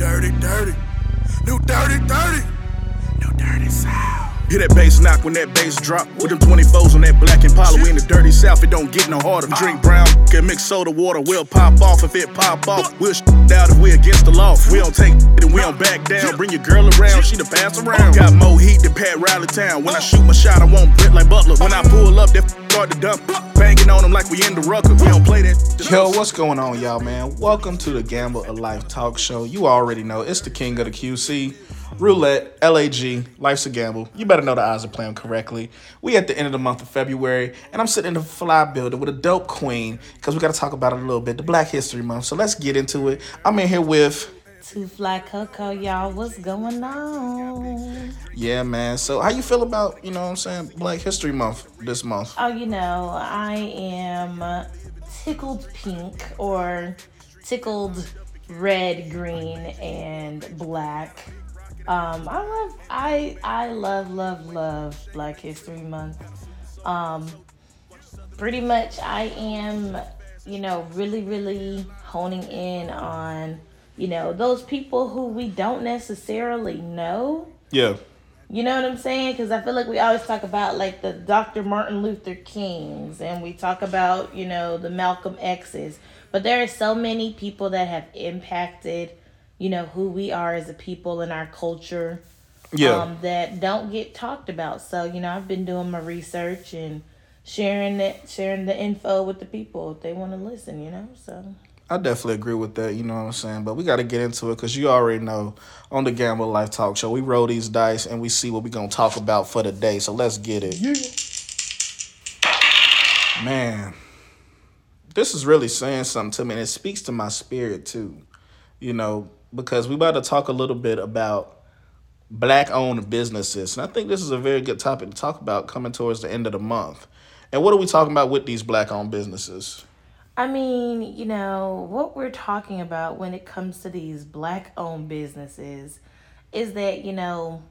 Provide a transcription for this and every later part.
dirty, dirty. New dirty, dirty. New dirty sound. Hear that bass knock when that bass drop. With them 24s on that black Impala, we in the dirty south, it don't get no harder. Drink brown, can mix soda water, we'll pop off if it pop off. We'll sh** out if we against the law. We don't take it and we don't back down. Bring your girl around, she the pass around. Got more heat than Pat Riley Town. When I shoot my shot, I won't Brett like Butler. When I pull up, that start to dump. Banging on them like we in the rucker. We don't play that. Yo, what's going on, y'all, man? Welcome to the Gamble a Life Talk Show. You already know, it's the king of the QC. Roulette, LAG, life's a gamble. You better know the odds are playing correctly. We at the end of the month of February, and I'm sitting in the fly building with a dope queen because we got to talk about it a little bit, the Black History Month. So let's get into it. I'm in here with TooFlyCoco, y'all. What's going on? Yeah, man. So how you feel about, you know what I'm saying, Black History Month this month? Oh, you know, I am tickled pink or tickled red, green, and black. I love Black History Month. Pretty much I am, you know, really honing in on, you know, those people who we don't necessarily know. Yeah. You know what I'm saying? Because I feel like we always talk about like the Dr. Martin Luther Kings and we talk about, you know, the Malcolm X's. But there are so many people that have impacted, you know, who we are as a people and our culture, that don't get talked about. So, you know, I've been doing my research and sharing the info with the people if they want to listen, you know, so. I definitely agree with that, you know what I'm saying? But we got to get into it because you already know on the Gamble Life Talk Show, we roll these dice and we see what we're going to talk about for the day. So let's get it. Yeah. Man, this is really saying something to me and it speaks to my spirit too, you know, because we about to talk a little bit about black-owned businesses. And I think this is a very good topic to talk about coming towards the end of the month. And what are we talking about with these black-owned businesses? I mean, you know, what we're talking about when it comes to these black-owned businesses is that, you know,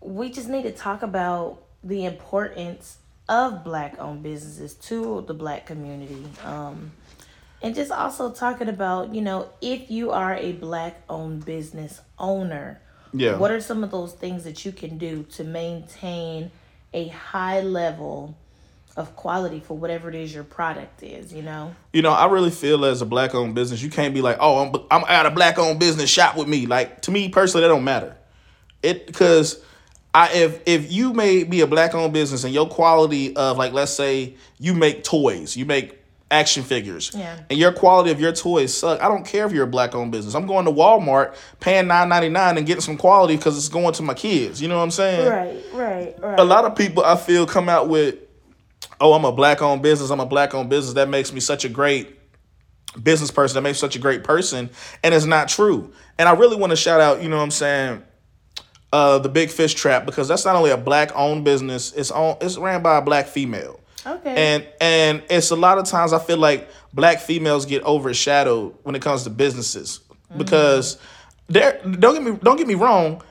we just need to talk about the importance of black-owned businesses to the black community. And just also talking about, you know, if you are a black-owned business owner, what are some of those things that you can do to maintain a high level of quality for whatever it is your product is, you know? You know, I really feel as a black-owned business, you can't be like, oh, I'm at a black-owned business, shop with me. Like, to me personally, that don't matter. Because if you may be a black-owned business and your quality of, like, let's say you make toys, you make action figures, and your quality of your toys suck, I don't care if you're a black-owned business. I'm going to Walmart, paying $9.99 and getting some quality because it's going to my kids. You know what I'm saying? Right. A lot of people, I feel, come out with, oh, I'm a black-owned business. That makes me such a great business person. That makes me such a great person. And it's not true. And I really want to shout out, you know what I'm saying, the Big Fish Trap, because that's not only a black-owned business. It's ran by a black female. Okay. And it's a lot of times I feel like black females get overshadowed when it comes to businesses because don't get me wrong,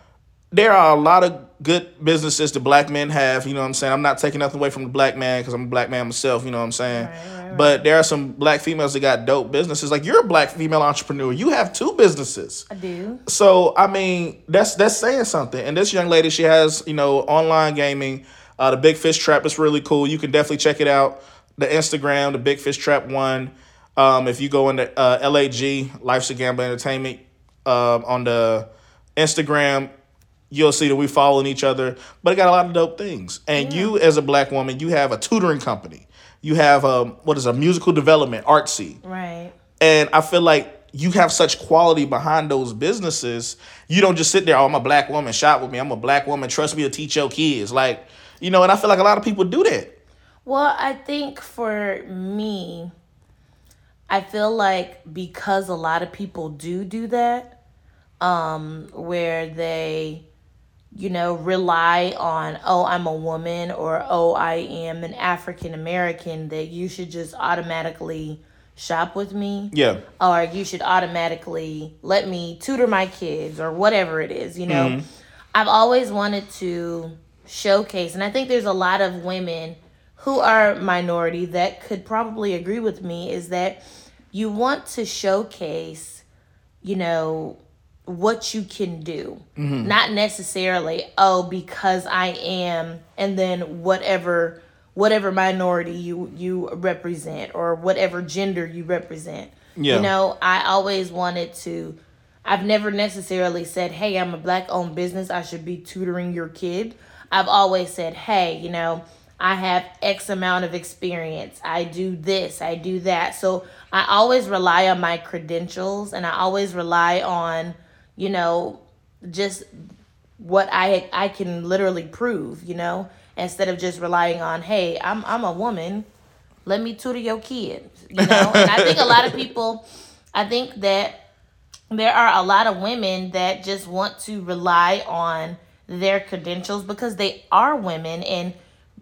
there are a lot of good businesses that black men have, you know what I'm saying? I'm not taking nothing away from the black man because I'm a black man myself, you know what I'm saying? Right. But there are some black females that got dope businesses. Like, you're a black female entrepreneur. You have two businesses. I do. So, I mean, that's saying something. And this young lady, she has, you know, online gaming. The Big Fish Trap is really cool. You can definitely check it out. The Instagram, the Big Fish Trap one. If you go into LAG, Life's a Gamble Entertainment, on the Instagram, you'll see that we're following each other. But it got a lot of dope things. And you, as a black woman, you have a tutoring company. You have a musical development, Art C. Right. And I feel like you have such quality behind those businesses. You don't just sit there, oh, I'm a black woman, shop with me. I'm a black woman, trust me to teach your kids. Like, you know, and I feel like a lot of people do that. Well, I think for me, I feel like because a lot of people do that, where they, you know, rely on, oh, I'm a woman or, oh, I am an African American, that you should just automatically shop with me. Yeah. Or you should automatically let me tutor my kids or whatever it is, you know. Mm-hmm. I've always wanted to showcase, and I think there's a lot of women who are minority that could probably agree with me, is that you want to showcase, you know, what you can do. Mm-hmm. Not necessarily, oh, because I am, and then whatever minority you represent or whatever gender you represent. Yeah. You know, I always wanted to, I've never necessarily said, hey, I'm a black-owned business, I should be tutoring your kid. I've always said, hey, you know, I have X amount of experience. I do this, I do that. So I always rely on my credentials, and I always rely on, you know, just what I can literally prove, you know, instead of just relying on, hey, I'm a woman, let me tutor your kid, you know. And I think a lot of people, I think that there are a lot of women that just want to rely on their credentials because they are women, and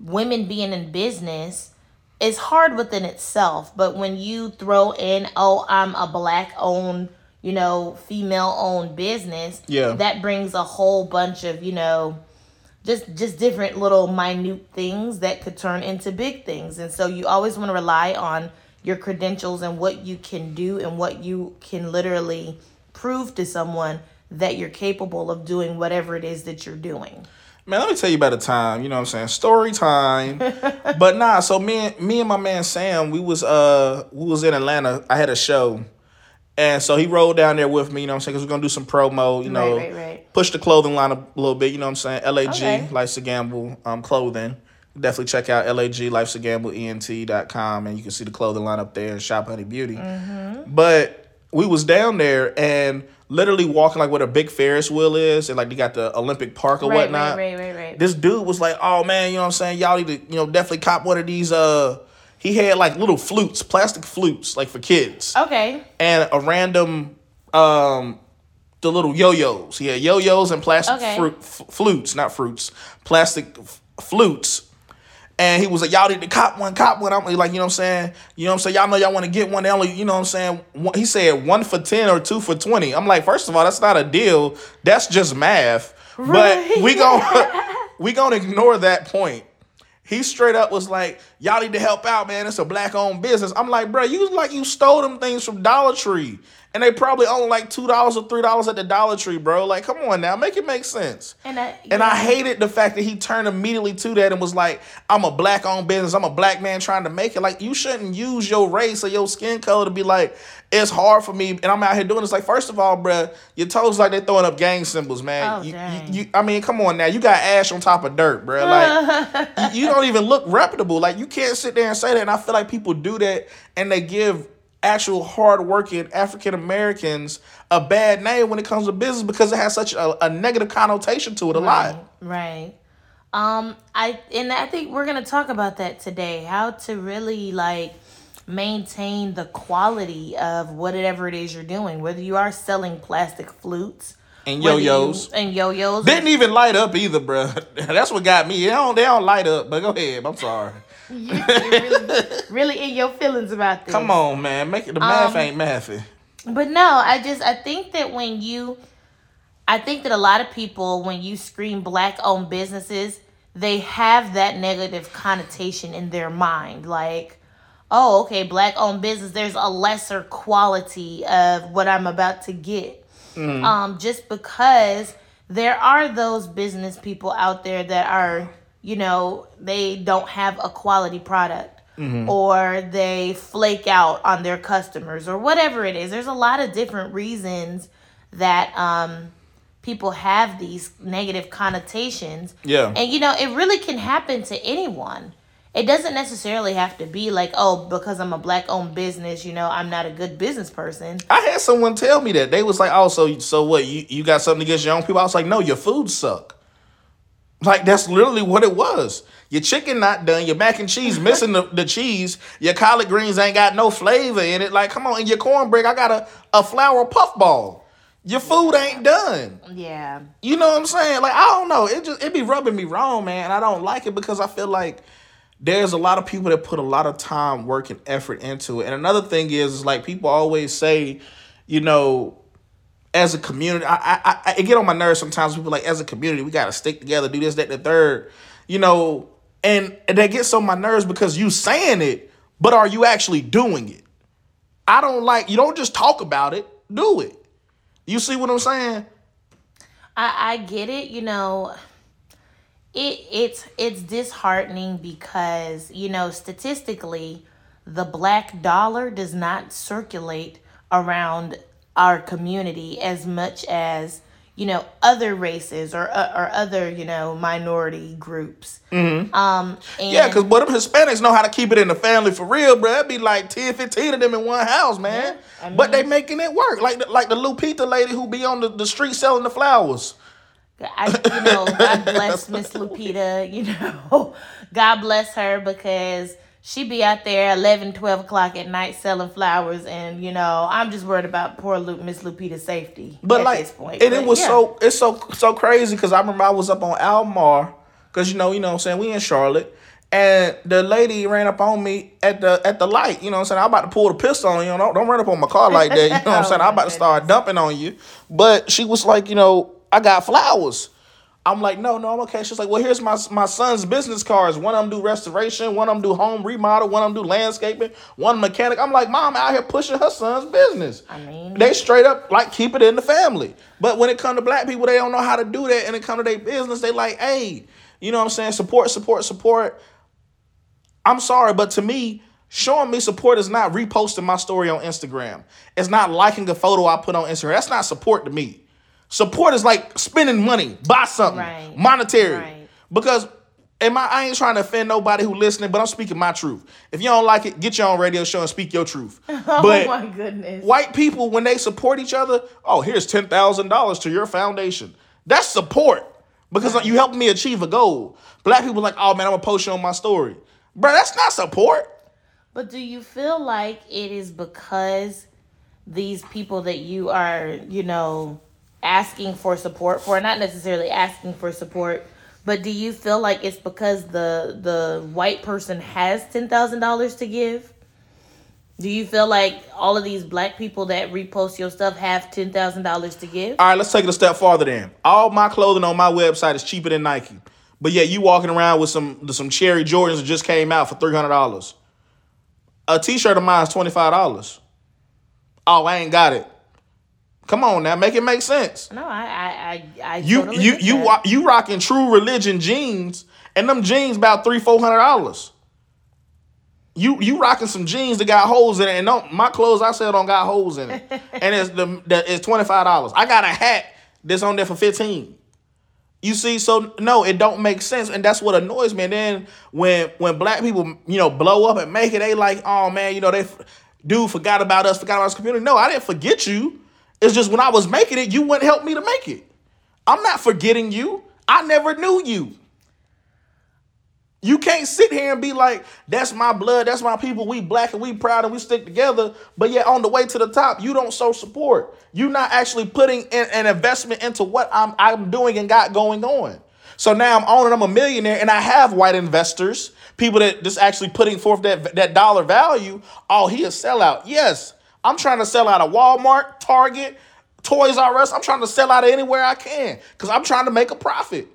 women being in business is hard within itself. But when you throw in, oh, I'm a black owned, you know, female owned business, yeah, that brings a whole bunch of, you know, just different little minute things that could turn into big things. And so you always want to rely on your credentials and what you can do and what you can literally prove to someone that you're capable of doing whatever it is that you're doing. Man, let me tell you about a time, you know what I'm saying? Story time. But nah, so me and my man Sam, we was in Atlanta. I had a show. And so he rolled down there with me, you know what I'm saying? Because we're going to do some promo, you know, right. Push the clothing line up a little bit, you know what I'm saying? LAG, okay. Life's a Gamble clothing. Definitely check out LAG, Life's a Gamble, ENT.com, and you can see the clothing line up there and Shop Honey Beauty. Mm-hmm. But we was down there and literally walking like where the big Ferris wheel is, and like they got the Olympic Park or whatnot. Right. This dude was like, oh man, you know what I'm saying? Y'all need to, you know, definitely cop one of these. He had like little flutes, plastic flutes, like for kids. Okay. And a random, the little yo-yos. He had yo-yos and plastic flutes, not fruits, plastic flutes. And he was like, y'all need to cop one. I'm like, you know what I'm saying? Y'all know y'all want to get one. They only, you know what I'm saying? He said 1 for $10 or 2 for $20. I'm like, first of all, that's not a deal. That's just math. Right. But we gonna ignore that point. He straight up was like, y'all need to help out, man. It's a black-owned business. I'm like, bro, you stole them things from Dollar Tree. And they probably own like $2 or $3 at the Dollar Tree, bro. Like, come on now. Make it make sense. And I hated the fact that he turned immediately to that and was like, I'm a black-owned business. I'm a black man trying to make it. Like, you shouldn't use your race or your skin color to be like, it's hard for me, and I'm out here doing this. Like, first of all, bro, your toes like they throwing up gang symbols, man. Oh, you, I mean, come on now. You got ash on top of dirt, bro. Like, you don't even look reputable. Like, you can't sit there and say that. And I feel like people do that, and they give actual hardworking African Americans a bad name when it comes to business because it has such a negative connotation to it a lot. Right. I think we're gonna talk about that today. How to really like maintain the quality of whatever it is you're doing, whether you are selling plastic flutes. And yo-yos. Didn't even light up either, bro. That's what got me. They don't light up, but go ahead. I'm sorry. You're really in your feelings about this. Come on, man. Make it the math ain't mathy. But no, I think that a lot of people, when you scream black-owned businesses, they have that negative connotation in their mind. Like, oh, okay, black-owned business, there's a lesser quality of what I'm about to get. Mm. Just because there are those business people out there that are, you know, they don't have a quality product, mm-hmm, or they flake out on their customers or whatever it is. There's a lot of different reasons that people have these negative connotations. Yeah. And, you know, it really can happen to anyone. It doesn't necessarily have to be like, oh, because I'm a black-owned business, you know, I'm not a good business person. I had someone tell me that. They was like, oh, so what, you got something against your own people? I was like, no, your food suck. Like, that's literally what it was. Your chicken not done, your mac and cheese missing the cheese, your collard greens ain't got no flavor in it. Like, come on, and your cornbread, I got a flour puffball. Your food ain't done. Yeah. You know what I'm saying? Like, I don't know. It be rubbing me wrong, man. I don't like it because I feel like there's a lot of people that put a lot of time, work, and effort into it. And another thing is like people always say, you know, as a community, I get on my nerves sometimes. People like, as a community, we got to stick together, do this, that, the third, you know. And that gets on my nerves because you saying it, but are you actually doing it? I don't like, you don't just talk about it, do it. You see what I'm saying? I get it. You know, it's disheartening because, you know, statistically, the black dollar does not circulate around our community as much as, you know, other races or other, you know, minority groups. Mm-hmm. Yeah, because what them Hispanics know how to keep it in the family for real, bro. It'd be like 10, 15 of them in one house, man. Yeah, I mean, but they making it work. Like the Lupita lady who be on the street selling the flowers. You know, God bless Miss Lupita, you know. God bless her because she be out there 11, 12 o'clock at night selling flowers, and you know I'm just worried about poor Miss Lupita's safety. But at like, this point. And but, it was so crazy because I remember I was up on Almar because you know what I'm saying, we in Charlotte, and the lady ran up on me at the light. You know what I'm saying, I'm about to pull the pistol on you. Don't run up on my car like that. You know what I'm saying, I'm about to start dumping on you. But she was like, you know, I got flowers. I'm like, no, I'm okay. She's like, well, here's my son's business cards. One of them do restoration, one of them do home remodel, one of them do landscaping, one mechanic. I'm like, Mom out here pushing her son's business. I mean, they straight up like keep it in the family. But when it comes to black people, they don't know how to do that. And it comes to their business, they like, hey, you know what I'm saying? Support. I'm sorry, but to me, showing me support is not reposting my story on Instagram. It's not liking a photo I put on Instagram. That's not support to me. Support is like spending money, buy something, right, monetary. Right. Because I ain't trying to offend nobody who listening, but I'm speaking my truth. If you don't like it, get your own radio show and speak your truth. But my goodness. White people, when they support each other, oh, here's $10,000 to your foundation. That's support because you helped me achieve a goal. Black people are like, oh, man, I'm going to post you on my story. Bro, that's not support. But do you feel like it is because these people that you are, you know, asking for support for, not necessarily asking for support, but do you feel like it's because the white person has $10,000 to give? Do you feel like all of these black people that repost your stuff have $10,000 to give? All right, let's take it a step farther then. All my clothing on my website is cheaper than Nike, but yeah, you walking around with some cherry Jordans that just came out for $300. A t-shirt of mine is $25. Oh, I ain't got it. Come on now, make it make sense. No, I you rocking True Religion jeans, and them jeans about $300-$400. You rocking some jeans that got holes in it, and my clothes I sell don't got holes in it, and it's $25. I got a hat that's on there for $15. You see, so no, it don't make sense, and that's what annoys me. And then when black people blow up and make it, they like, oh man, forgot about us, forgot about this community. No, I didn't forget you. It's just when I was making it, you wouldn't help me to make it. I'm not forgetting you. I never knew you. You can't sit here and be like, that's my blood, that's my people, we black and we proud and we stick together. But yet on the way to the top, you don't show support. You're not actually putting in an investment into what I'm doing and got going on. So now I'm a millionaire and I have white investors, people that just actually putting forth that dollar value. Oh, he a sellout. Yes. I'm trying to sell out of Walmart, Target, Toys R Us. I'm trying to sell out of anywhere I can because I'm trying to make a profit.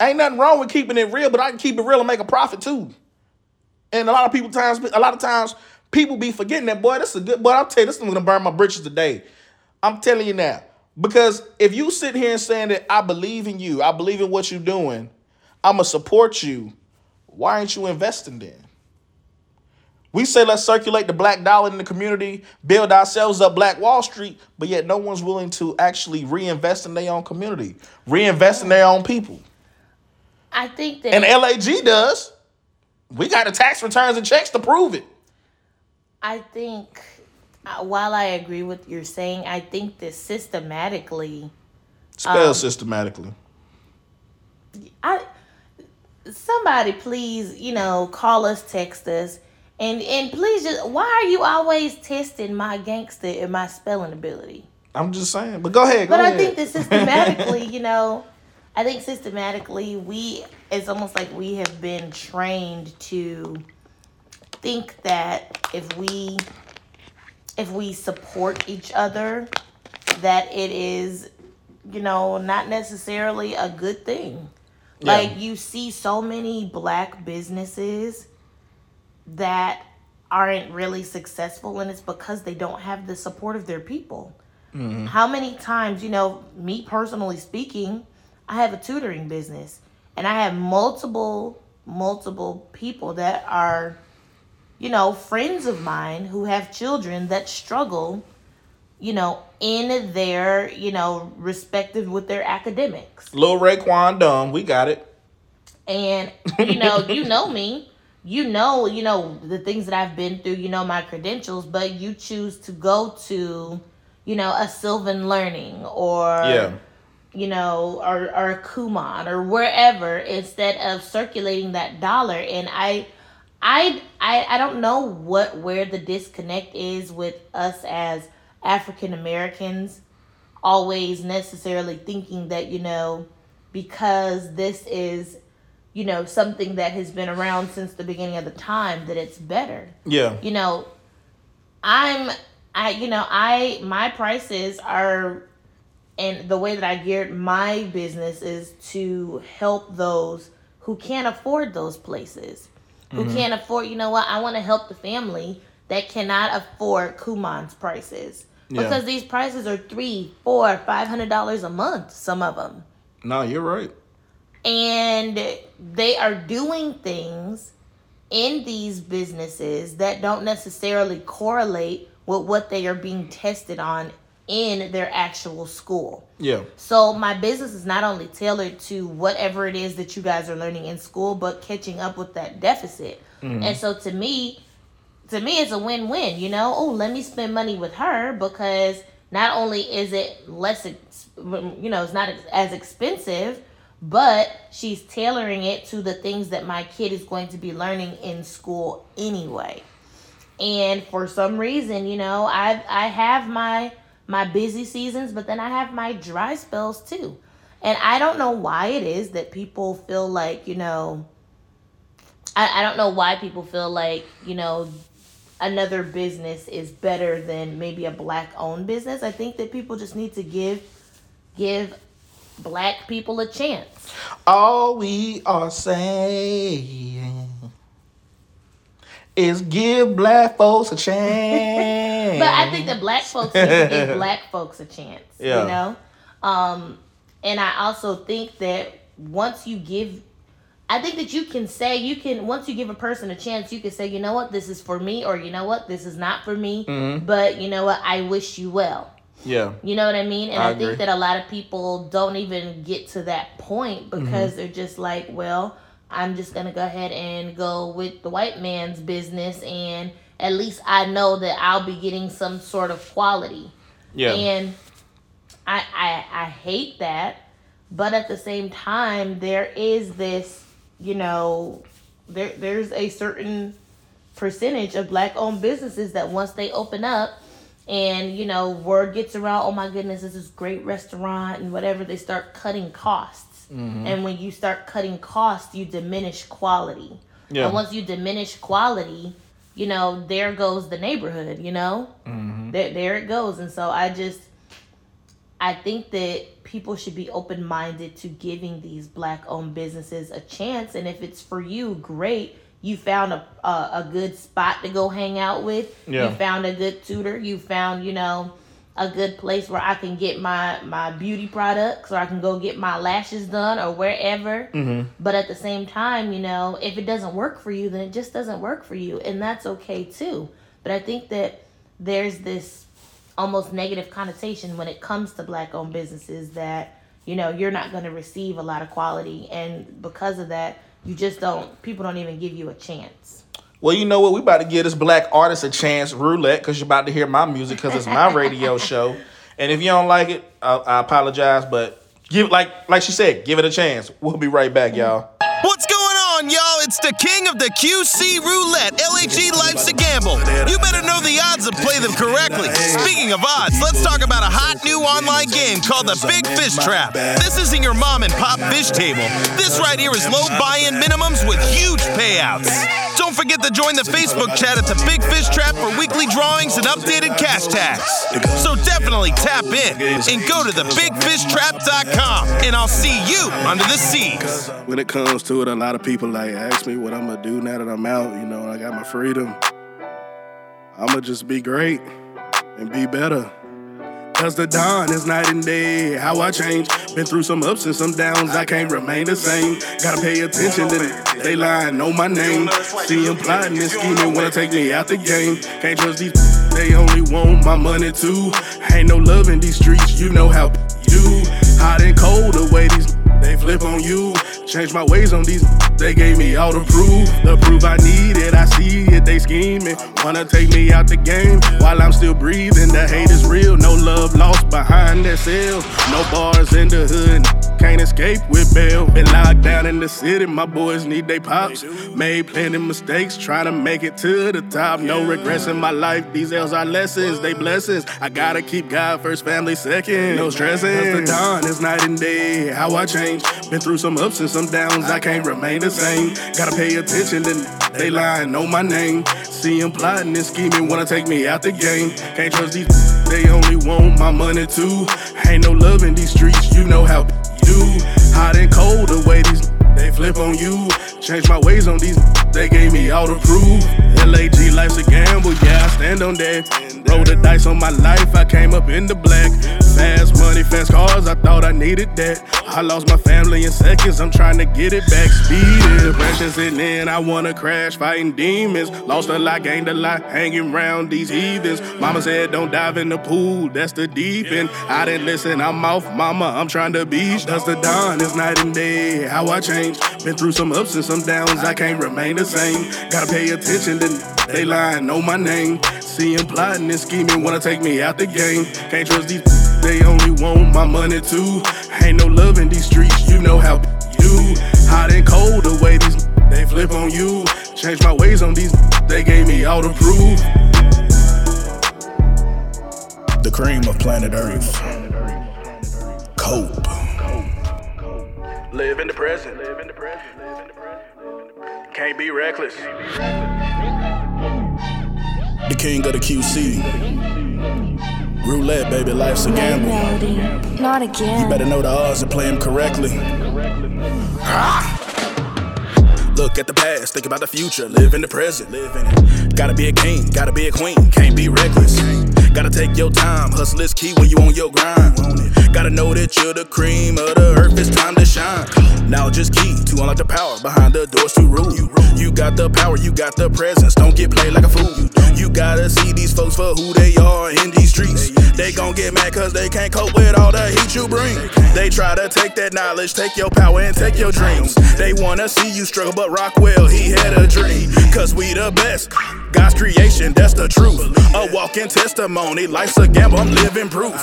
Ain't nothing wrong with keeping it real, but I can keep it real and make a profit too. And a lot of times, people be forgetting that, boy, I'm telling you, this is going to burn my britches today. I'm telling you now. Because if you sit here and saying that I believe in you, I believe in what you're doing, I'm going to support you, why aren't you investing then? We say let's circulate the black dollar in the community, build ourselves up Black Wall Street, but yet no one's willing to actually reinvest in their own community, reinvest in their own people. I think that... And LAG does. We got the tax returns and checks to prove it. I think, while I agree with you're saying, I think that systematically... Spell systematically. Somebody please, call us, text us. And please just, why are you always testing my gangster and my spelling ability? I'm just saying, but go ahead. I think that systematically, it's almost like we have been trained to think that if we support each other, that it is, not necessarily a good thing. Yeah. Like you see so many black businesses that aren't really successful, and it's because they don't have the support of their people. Mm-hmm. How many times, you know, me personally speaking, I have a tutoring business and I have multiple people that are, you know, friends of mine who have children that struggle, you know, in their, you know, respective with their academics. Lil Raekwon dumb, we got it. And, you know, you know me. You know, the things that I've been through, you know, my credentials, but you choose to go to, you know, a Sylvan Learning or, yeah, you know, or a Kumon or wherever, instead of circulating that dollar. And I don't know where the disconnect is with us as African Americans, always necessarily thinking that, you know, because this is, you know, something that has been around since the beginning of the time, that it's better. Yeah. You know, my prices are, and the way that I geared my business is to help those who can't afford those places, who mm-hmm. can't afford, you know what, I want to help the family that cannot afford Kumon's prices. Yeah. Because these prices are $300, $400, $500 a month, some of them. No, you're right. And they are doing things in these businesses that don't necessarily correlate with what they are being tested on in their actual school. Yeah. So my business is not only tailored to whatever it is that you guys are learning in school, but catching up with that deficit. Mm-hmm. And so to me, it's a win-win, you know? Oh, let me spend money with her because not only is it less, you know, it's not as expensive, but she's tailoring it to the things that my kid is going to be learning in school anyway. And for some reason, you know, I have my busy seasons, but then I have my dry spells too. And I don't know why it is that people feel like, you know, I don't know why people feel like, you know, another business is better than maybe a Black-owned business. I think that people just need to give Black people a chance. All we are saying is give Black folks a chance. But I think that Black folks need to give Black folks a chance. Yeah. You know? And I also think that once you give a person a chance, you can say, you know what, this is for me, or you know what, this is not for me. Mm-hmm. But you know what, I wish you well. Yeah. You know what I mean? And I think that a lot of people don't even get to that point because mm-hmm. they're just like, well, I'm just going to go ahead and go with the white man's business, and at least I know that I'll be getting some sort of quality. Yeah. And I hate that. But at the same time, there is this, you know, there's a certain percentage of Black-owned businesses that once they open up, and, you know, word gets around, oh my goodness, this is great restaurant and whatever, they start cutting costs. Mm-hmm. And when you start cutting costs, you diminish quality. Yeah. And once you diminish quality, you know, there goes the neighborhood, you know? Mm-hmm. There it goes. And so I think that people should be open-minded to giving these Black-owned businesses a chance. And if it's for you, great. You found a good spot to go hang out with. Yeah. You found a good tutor. You found, you know, a good place where I can get my beauty products, or I can go get my lashes done, or wherever. Mm-hmm. But at the same time, you know, if it doesn't work for you, then it just doesn't work for you. And that's okay, too. But I think that there's this almost negative connotation when it comes to Black-owned businesses that, you know, you're not going to receive a lot of quality. And because of that, you just don't, people don't even give you a chance. Well, you know what? We about to give this Black artist a chance roulette, because you're about to hear my music, because it's my radio show. And if you don't like it, I apologize. But give, like she said, give it a chance. We'll be right back, y'all. What's going on, y'all? It's the king of the QC roulette. LAG likes to gamble. You better know the odds and play them correctly. Speaking of odds, let's talk about a hot new online game called the Big Fish Trap. This isn't your mom and pop fish table. This right here is low buy-in minimums with huge payouts. Don't forget to join the Facebook chat at the Big Fish Trap for weekly drawings and updated cash tags. So definitely tap in and go to thebigfishtrap.com, and I'll see you under the seas. When it comes to it, a lot of people like ask me what I'm gonna do now that I'm out. You know, I got my freedom. I'm gonna just be great and be better. 'Cause the dawn is night and day. How I change. Been through some ups and some downs. I can't remain the same. Gotta pay attention to them. They lying, know my name. See them plotting and scheming. Wanna take me out the game. Can't trust these. They only want my money too. Ain't no love in these streets. You know how do. Hot and cold away these. They flip on you. Change my ways on these. They gave me all the proof I needed. I see it, they scheming. Wanna take me out the game while I'm still breathing. The hate is real, no love lost behind their cells. No bars in the hood, can't escape with bail. Been locked down in the city, my boys need they pops. Made plenty mistakes, trying to make it to the top. No regrets in my life, these L's are lessons, they blessings. I gotta keep God first, family second, no stressing. 'Cause the dawn is night and day, how I change. Been through some ups and some downs, I can't remain the same. Gotta pay attention, they lying, know my name. See them plotting and scheming, wanna take me out the game. Can't trust these, they only want my money too. Ain't no love in these streets, you know how do. Hot and cold away these, they flip on you. Change my ways on these, they gave me all the proof. LAG, life's a gamble, yeah, I stand on that. Roll the dice on my life, I came up in the black. Fast money, fast cars, I thought I needed that. I lost my family in seconds, I'm trying to get it back. Speeding, depression sitting in, I wanna crash, fighting demons. Lost a lot, gained a lot, hanging round these heathens. Mama said don't dive in the pool, that's the deep end. I didn't listen, I'm off, mama, I'm trying to be. That's the dawn, it's night and day, how I change. Been through some ups and some downs, I can't remain the same. Gotta pay attention, they lying, know my name. See them plotting and scheming, wanna take me out the game. Can't trust these. They only want my money too. Ain't no love in these streets, you know how do. Hot and cold away these, they flip on you. Change my ways on these, they gave me all the proof. The cream of planet Earth. Cope. Live in the present. Can't be reckless. The king of the QC. Roulette, baby, life's a gamble. Not again. You better know the odds and play them correctly. Look at the past, think about the future, live in the present. Live in it. Gotta be a king, gotta be a queen, can't be reckless. Gotta take your time, hustle is key when you on your grind. Gotta know that you're the cream of the earth, it's time to shine. Now just key to unlock the power, behind the doors to rule. You got the power, you got the presence, don't get played like a fool. You gotta see these folks for who they are in these streets. They gon' get mad 'cause they can't cope with all the heat you bring. They try to take that knowledge, take your power and take your dreams. They wanna see you struggle, but Rockwell, he had a dream. 'Cause we the best, God's creation, that's the truth. A walking testimony, life's a gamble, I'm living proof.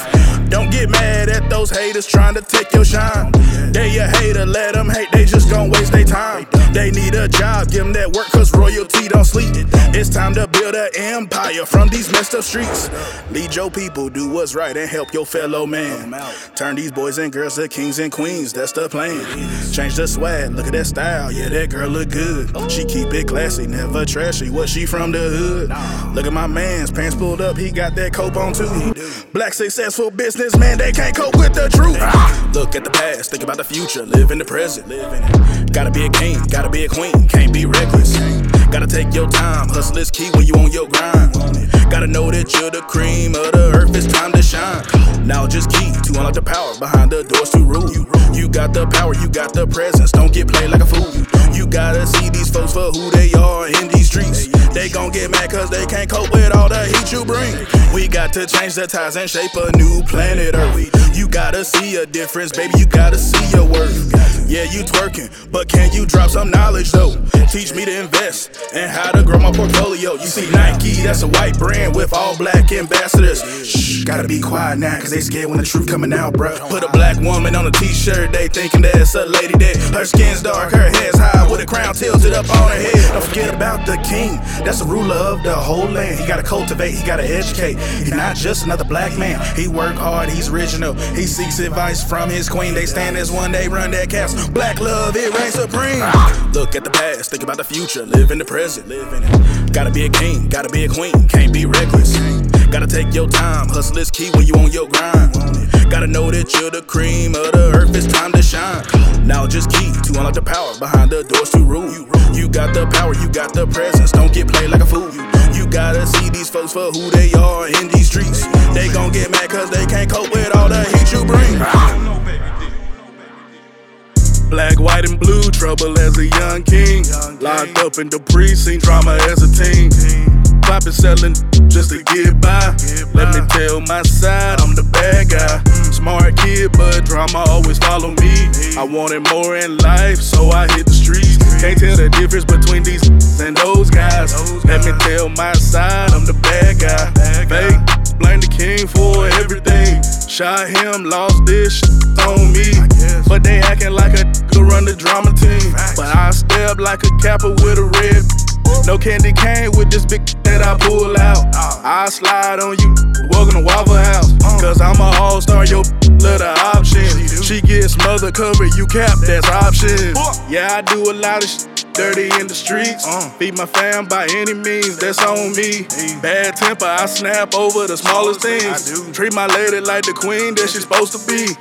Don't get mad at those haters trying to take your shine. They a hater, let them hate, they just gon' waste their time. They need a job, give them that work 'cause royalty don't sleep. It's time to build an empire from these messed up streets. Lead your people, do what's right and help your fellow man. Turn these boys and girls to kings and queens, that's the plan. Change the swag, look at that style, yeah, that girl look good. She keep it classy, never trashy, was she from the hood? Look at my man's pants pulled up, he got that cope on too. Black successful businessman, they can't cope with the truth. Look at the past, think about the future, live in the present. Gotta be a king, gotta be a queen, can't be reckless. Gotta take your time, hustle is key when you on your grind. Gotta know that you're the cream of the earth, it's time to shine. Now just key to unlock the power, behind the doors to rule. You got the power, you got the presence, don't get played like a fool. You gotta see these folks for who they are in these streets. They gon' get mad 'cause they can't cope with all the heat you bring. We got to change the tides and shape a new planet Earth. You gotta see a difference, baby, you gotta see your worth. Yeah, you twerking, but can you drop some knowledge though? Teach me to invest and how to grow my portfolio. You see Nike, that's a white brand with all black ambassadors. Shh, gotta be quiet now 'cause they scared when the truth coming out, bruh. Put a black woman on a t-shirt, they thinking that it's a lady that her skin's dark, her head's high with a crown tilted up on her head. Don't forget about the king, that's the ruler of the whole land. He gotta cultivate, he gotta educate. He's not just another black man. He work hard, he's original. He seeks advice from his queen. They stand as one, they run that castle. Black love, it reigns supreme. Look at the past, think about the future, live in the present. Gotta be a king, gotta be a queen, can't be reckless. Gotta take your time, hustle is key when you on your grind. Gotta know that you're the cream of the earth, it's time to shine. Now just key to unlock the power, behind the doors to rule. You got the power, you got the presence, don't get played like a fool. You gotta see these folks for who they are in these streets. They gon' get mad 'cause cause they can't cope with all the heat you bring. Black, white, and blue, trouble as a young king. Locked up in the precinct, drama as a teen. Poppin' sellin' just to get by. Let me tell my side, I'm the bad guy. Smart kid, but drama always follow me. I wanted more in life, so I hit the streets. Can't tell the difference between these and those guys. Let me tell my side, I'm the bad guy. Fake, blame the king for everything. Shot him, lost this on me. But they acting like a to run the drama team. But I step like a capper with a red. No candy cane with this big that I pull out. I slide on you, welcome to Waffle House. Cause I'm a all-star, your love the option. She gets mother covered, you cap, that's options. Yeah, I do a lot of dirty in the streets. Feed my fam by any means, that's on me. Bad temper, I snap over the smallest things. Treat my lady like the queen that she's supposed to be.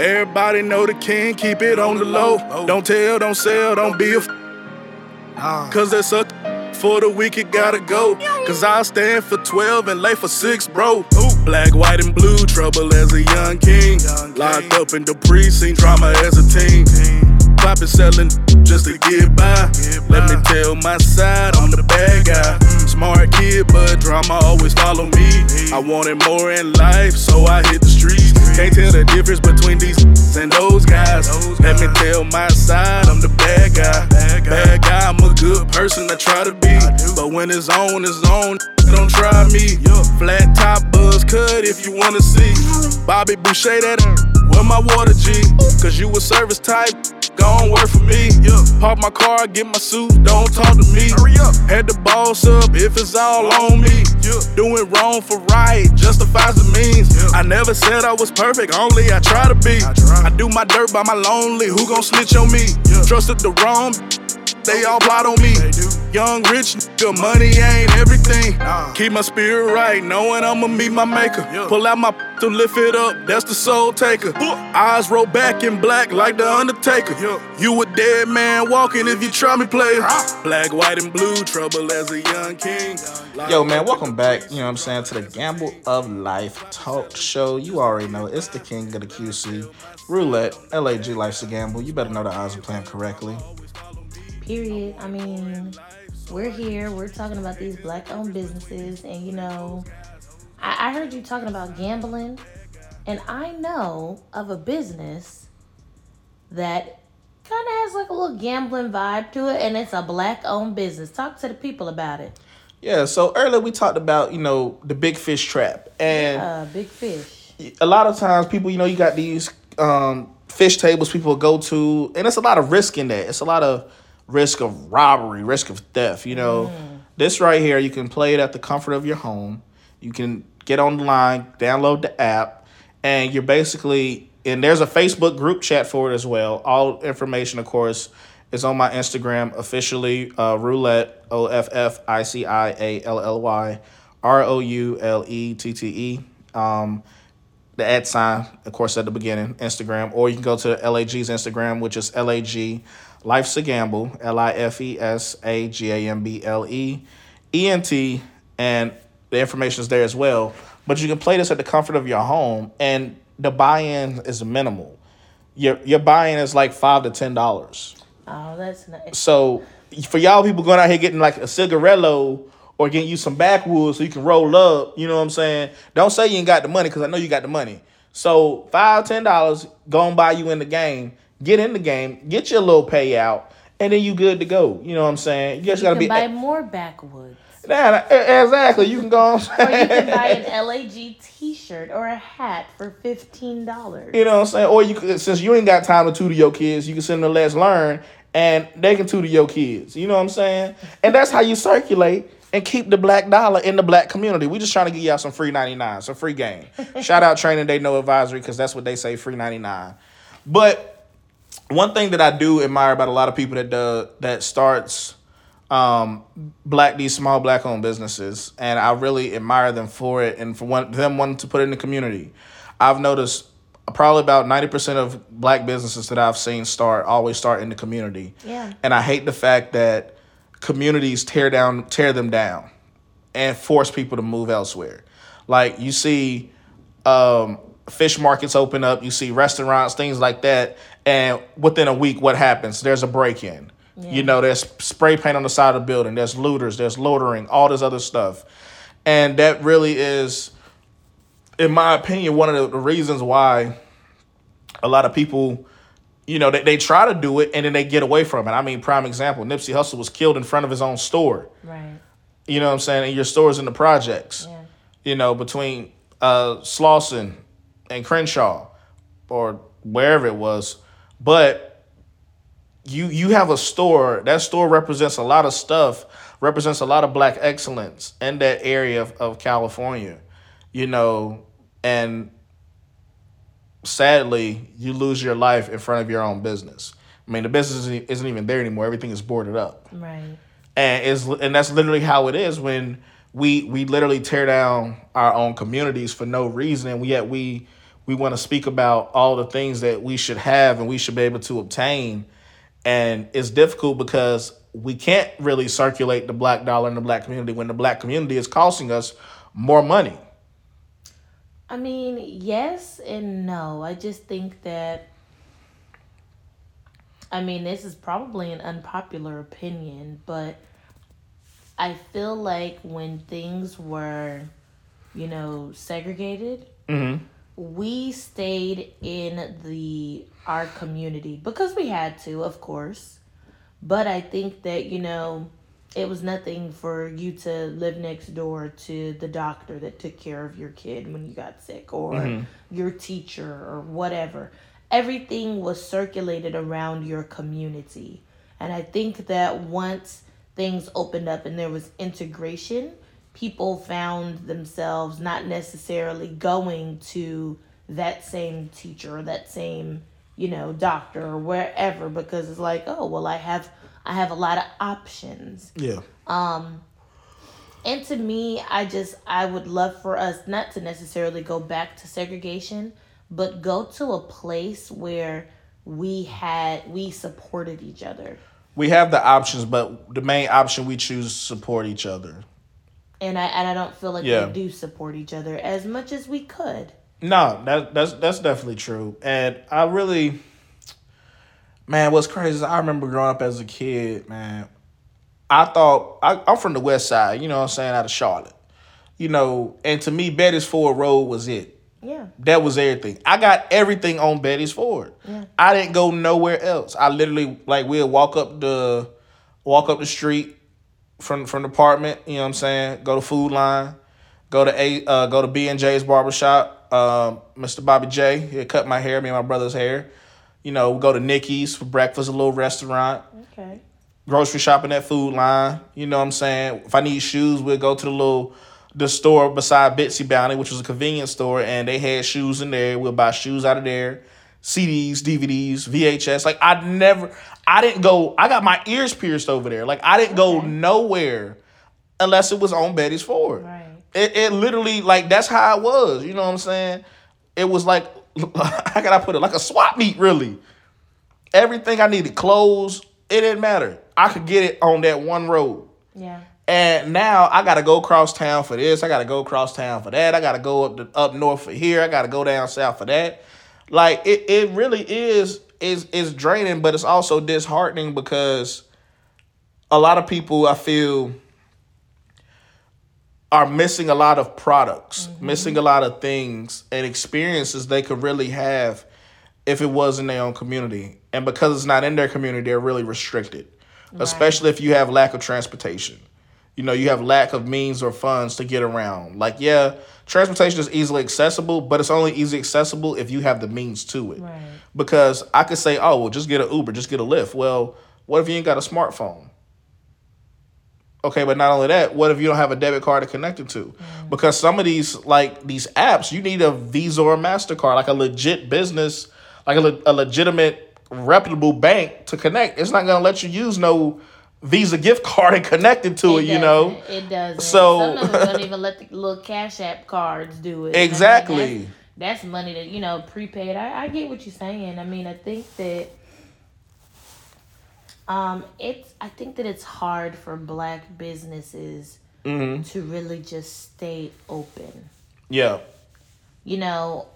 Everybody know the king, keep it on the low. Don't tell, don't sell, don't be a cause that's a for the week it gotta go. Cause I stand for 12 and lay for 6, bro. Black, white, and blue, trouble as a young king. Locked up in the precinct, drama as a teen. Poppin' sellin' just to get by. Let me tell my side, I'm the bad guy. Smart kid, but drama always follow me. I wanted more in life, so I hit the streets. Can't tell the difference between these and those guys. Let me tell my side, I'm the bad guy. Bad guy, I'm a good person, I try to be. But when it's on, don't try me. Flat top buzz cut if you wanna see. Bobby Boucher, that with my water G. Cause you a service type, don't work for me. Park my car, get my suit, don't talk to me. Had to boss up if it's all on me. Doing wrong for right justifies the means. I never said I was perfect, only I try to be. I do my dirt by my lonely, who gon' snitch on me? Trusted the wrong, they all plot on me. Young, rich, nigga, money ain't everything. Keep my spirit right, knowing I'ma meet my maker. Pull out my to lift it up, that's the soul taker. Eyes roll back in black like the Undertaker. You a dead man walking if you try me play. Black, white, and blue, trouble as a young king. Yo, man, welcome back, you know what I'm saying, to the Gamble of Life talk show. You already know, it's the king of the QC. Roulette, LAG, life's a gamble. You better know the odds are playing correctly. Period. I mean, we're here. We're talking about these black-owned businesses. And, you know, I heard you talking about gambling. And I know of a business that kind of has like a little gambling vibe to it. And it's a black-owned business. Talk to the people about it. Yeah, so earlier we talked about, you know, the Big Fish Trap. And Big Fish. A lot of times people, you know, you got these fish tables people go to. And it's a lot of risk in that. It's a lot of risk of robbery, risk of theft, you know. This right here, you can play it at the comfort of your home. You can get online, download the app, and you're basically, and there's a Facebook group chat for it as well. All information, of course, is on my Instagram, officially, Roulette, OFFICIALLY, ROULETTE, the @ sign, of course, at the beginning, Instagram, or you can go to LAG's Instagram, which is LAG, Life's a Gamble, LIFESAGAMBLE, and the information is there as well. But you can play this at the comfort of your home, and the buy-in is minimal. Your buy-in is like $5 to $10. Oh, that's nice. So for y'all people going out here getting like a cigarillo or getting you some backwoods so you can roll up, you know what I'm saying? Don't say you ain't got the money, because I know you got the money. So $5, $10, go and buy you in the game. Get in the game, get your little payout, and then you good to go. You know what I'm saying? You just got to be buy more backwoods. Nah, exactly. You can go on. Or you can buy an LAG t-shirt or a hat for $15. You know what I'm saying? Or you could, since you ain't got time to tutor your kids, you can send them to Let's Learn, and they can tutor your kids. You know what I'm saying? And that's how you circulate and keep the black dollar in the black community. We just trying to give y'all some free 99, some free game. Shout out Training Day No Advisory, because that's what they say, free 99. But one thing that I do admire about a lot of people that starts these small black-owned businesses, and I really admire them for it and for them wanting to put it in the community. I've noticed probably about 90% of black businesses that I've seen always start in the community. Yeah. And I hate the fact that communities tear them down and force people to move elsewhere. Like you see Fish markets open up. You see restaurants, things like that. And within a week, what happens? There's a break-in. Yeah. You know, there's spray paint on the side of the building. There's looters. There's loitering. All this other stuff. And that really is, in my opinion, one of the reasons why a lot of people, you know, they try to do it and then they get away from it. I mean, prime example, Nipsey Hussle was killed in front of his own store. Right. You know what I'm saying? And your store's in the projects. Yeah. You know, between Slauson and Crenshaw or wherever it was. But you have a store. That store represents a lot of stuff, represents a lot of black excellence in that area of California, you know, and sadly, you lose your life in front of your own business. I mean, the business isn't even there anymore. Everything is boarded up. Right. And that's literally how it is when we literally tear down our own communities for no reason. And yet we want to speak about all the things that we should have and we should be able to obtain. And it's difficult because we can't really circulate the black dollar in the black community when the black community is costing us more money. I mean, yes and no. I just think that, I mean, this is probably an unpopular opinion, but I feel like when things were, you know, segregated, mm-hmm. we stayed in our community because we had to, of course. But I think that, you know, it was nothing for you to live next door to the doctor that took care of your kid when you got sick or mm-hmm. your teacher or whatever. Everything was circulated around your community. And I think that once things opened up and there was integration, people found themselves not necessarily going to that same teacher or that same, you know, doctor or wherever, because it's like, oh, well, I have a lot of options. Yeah. And to me, I would love for us not to necessarily go back to segregation, but go to a place where we supported each other. We have the options, but the main option we choose is support each other. And I don't feel like we do support each other as much as we could. No, that's definitely true. And I really, man, what's crazy is I remember growing up as a kid, man, I thought, I'm from the west side, you know what I'm saying, out of Charlotte. You know, and to me, Beatties Ford Road was it. Yeah. That was everything. I got everything on Beatties Ford. Yeah. I didn't go nowhere else. I literally, like, we'd walk up the street from the apartment, you know what I'm saying, go to Food Line, go to B and J's barbershop. Mr. Bobby J, he'd cut my hair, me and my brother's hair. You know, we go to Nikki's for breakfast, a little restaurant. Okay. Grocery shopping at Food Line. You know what I'm saying? If I need shoes, we'll go to the store beside Bitsy Bounty, which was a convenience store, and they had shoes in there. We'll buy shoes out of there. CDs, DVDs, VHS. Like, I got my ears pierced over there. Like, I didn't go nowhere unless it was on Beatties Ford. Right. It literally, like, that's how it was. You know what I'm saying? It was like, how can I put it? Like a swap meet, really. Everything I needed, clothes, it didn't matter. I could get it on that one road. Yeah. And now I got to go across town for this. I got to go across town for that. I got to go up north for here. I got to go down south for that. Like, it really is draining, but it's also disheartening because a lot of people, I feel, are missing a lot of products, mm-hmm. missing a lot of things and experiences they could really have if it was in their own community. And because it's not in their community, they're really restricted, right. Especially if you have lack of transportation. You know, you have lack of means or funds to get around. Like, yeah, transportation is easily accessible, but it's only easily accessible if you have the means to it. Right. Because I could say, oh, well, just get an Uber, just get a Lyft. Well, what if you ain't got a smartphone? Okay, but not only that, what if you don't have a debit card to connect it to? Mm. Because some of these, like, these apps, you need a Visa or a MasterCard, like a legit business, like a legitimate, reputable bank to connect. It's not going to let you use no Visa gift card and connect it to it, you know? It doesn't. So, some of them don't even let the little Cash App cards do it. Exactly. I mean, that's money that, you know, prepaid. I get what you're saying. I mean, I think that I think that it's hard for black businesses mm-hmm. to really just stay open. Yeah. you know,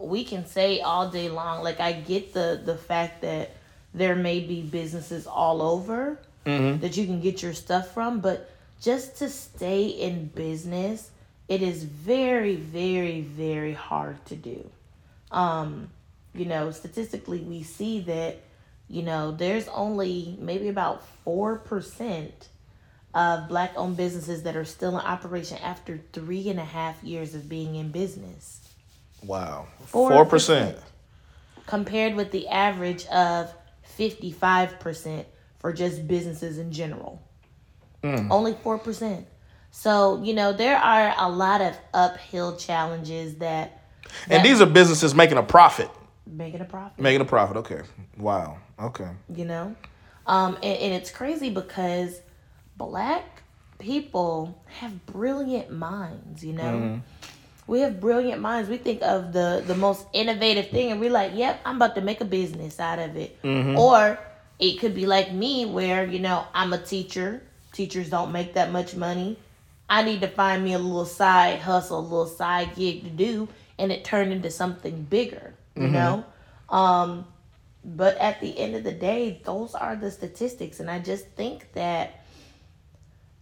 we can say all day long, like, I get the fact that there may be businesses all over mm-hmm. that you can get your stuff from, but just to stay in business, it is very, very, very hard to do. You know, statistically, we see that, you know, there's only maybe about 4% of Black-owned businesses that are still in operation after 3.5 years of being in business. Wow. 4%. Compared with the average of 55% for just businesses in general. Mm. Only 4%. So, you know, there are a lot of uphill challenges that and these are businesses making a profit. Making a profit. Okay. Wow. Okay. You know, and it's crazy because Black people have brilliant minds, you know. Mm-hmm. We have brilliant minds. We think of the most innovative thing and we're like, yep, I'm about to make a business out of it. Mm-hmm. Or it could be like me where, you know, I'm a teacher. Teachers don't make that much money. I need to find me a little side hustle, a little side gig to do, and it turned into something bigger. You know, but at the end of the day, those are the statistics. And I just think that